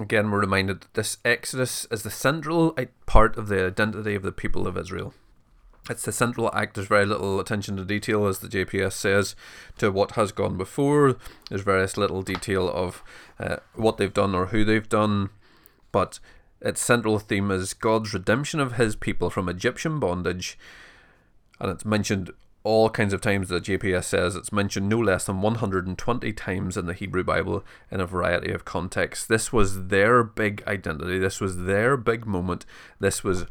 Again, we're reminded that this Exodus is the central part of the identity of the people of Israel. It's the central act. There's very little attention to detail, as the JPS says, to what has gone before. There's various little detail of what they've done or who they've done. But its central theme is God's redemption of his people from Egyptian bondage. And it's mentioned all kinds of times, the JPS says. It's mentioned no less than 120 times in the Hebrew Bible in a variety of contexts. This was their big identity. This was their big moment. This was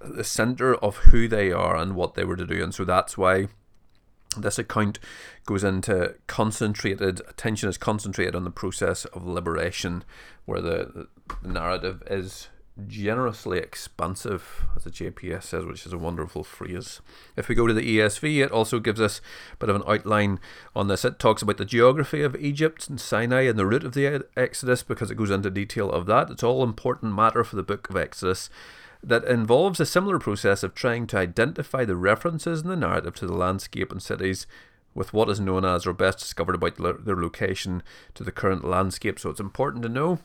the center of who they are and what they were to do. And so that's why this account goes into concentrated, attention is concentrated on the process of liberation, where the narrative is generously expansive, as the JPS says, which is a wonderful phrase. If we go to the ESV, it also gives us a bit of an outline on this. It talks about the geography of Egypt and Sinai and the route of the Exodus, because it goes into detail of that. It's all important matter for the book of Exodus that involves a similar process of trying to identify the references in the narrative to the landscape and cities with what is known as or best discovered about their location to the current landscape. So it's important to know,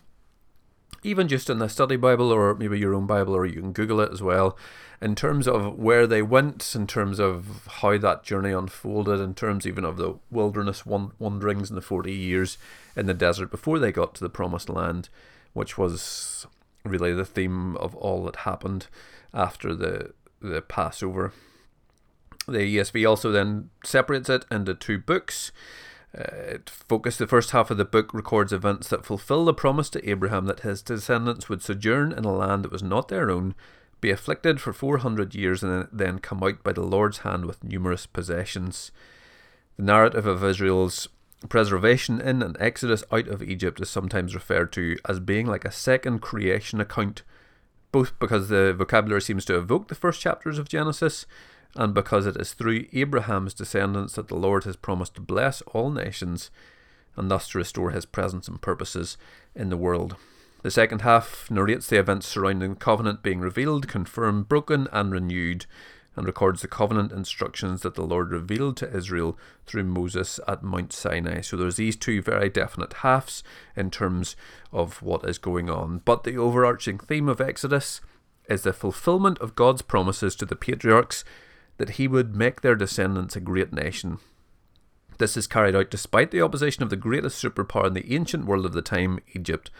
even just in the study Bible or maybe your own Bible, or you can Google it as well, in terms of where they went, in terms of how that journey unfolded, in terms even of the wilderness wanderings in the 40 years in the desert before they got to the promised land, which was really the theme of all that happened after the Passover. The ESV also then separates it into two books. The first half of the book records events that fulfill the promise to Abraham that his descendants would sojourn in a land that was not their own, be afflicted for 400 years, and then come out by the Lord's hand with numerous possessions. The narrative of Israel's preservation in and exodus out of Egypt is sometimes referred to as being like a second creation account, both because the vocabulary seems to evoke the first chapters of Genesis, and because it is through Abraham's descendants that the Lord has promised to bless all nations and thus to restore his presence and purposes in the world. The second half narrates the events surrounding the covenant being revealed, confirmed, broken and renewed, and records the covenant instructions that the Lord revealed to Israel through Moses at Mount Sinai. So there's these two very definite halves in terms of what is going on. But the overarching theme of Exodus is the fulfillment of God's promises to the patriarchs that he would make their descendants a great nation. This is carried out despite the opposition of the greatest superpower in the ancient world of the time, Egypt,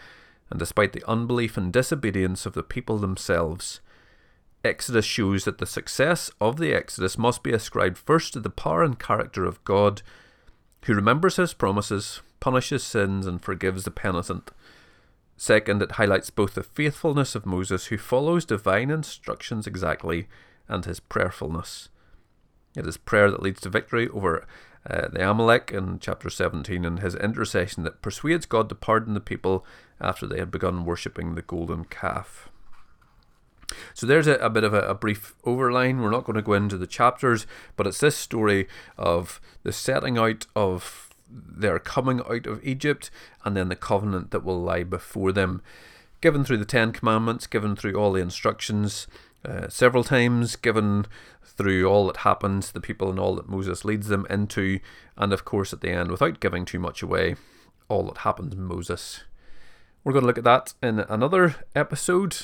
and despite the unbelief and disobedience of the people themselves. Exodus shows that the success of the Exodus must be ascribed first to the power and character of God, who remembers his promises, punishes sins, and forgives the penitent. Second, it highlights both the faithfulness of Moses, who follows divine instructions exactly, and his prayerfulness. It is prayer that leads to victory over the Amalek in chapter 17, and his intercession that persuades God to pardon the people after they had begun worshipping the golden calf. So there's a bit of a brief overline. We're not going to go into the chapters, but it's this story of the setting out of their coming out of Egypt, and then the covenant that will lie before them, given through the 10 commandments, given through all the instructions several times, given through all that happens to the people and all that Moses leads them into, and of course at the end, without giving too much away, all that happens to Moses. We're going to look at that in another episode.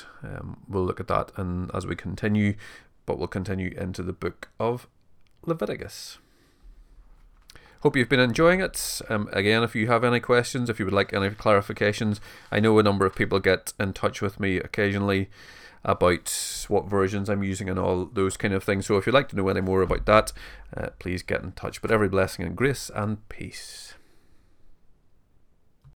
We'll look at that as we continue, but we'll continue into the book of Leviticus. Hope you've been enjoying it. Again, if you have any questions, if you would like any clarifications, I know a number of people get in touch with me occasionally about what versions I'm using and all those kind of things. So if you'd like to know any more about that, please get in touch. But every blessing and grace and peace.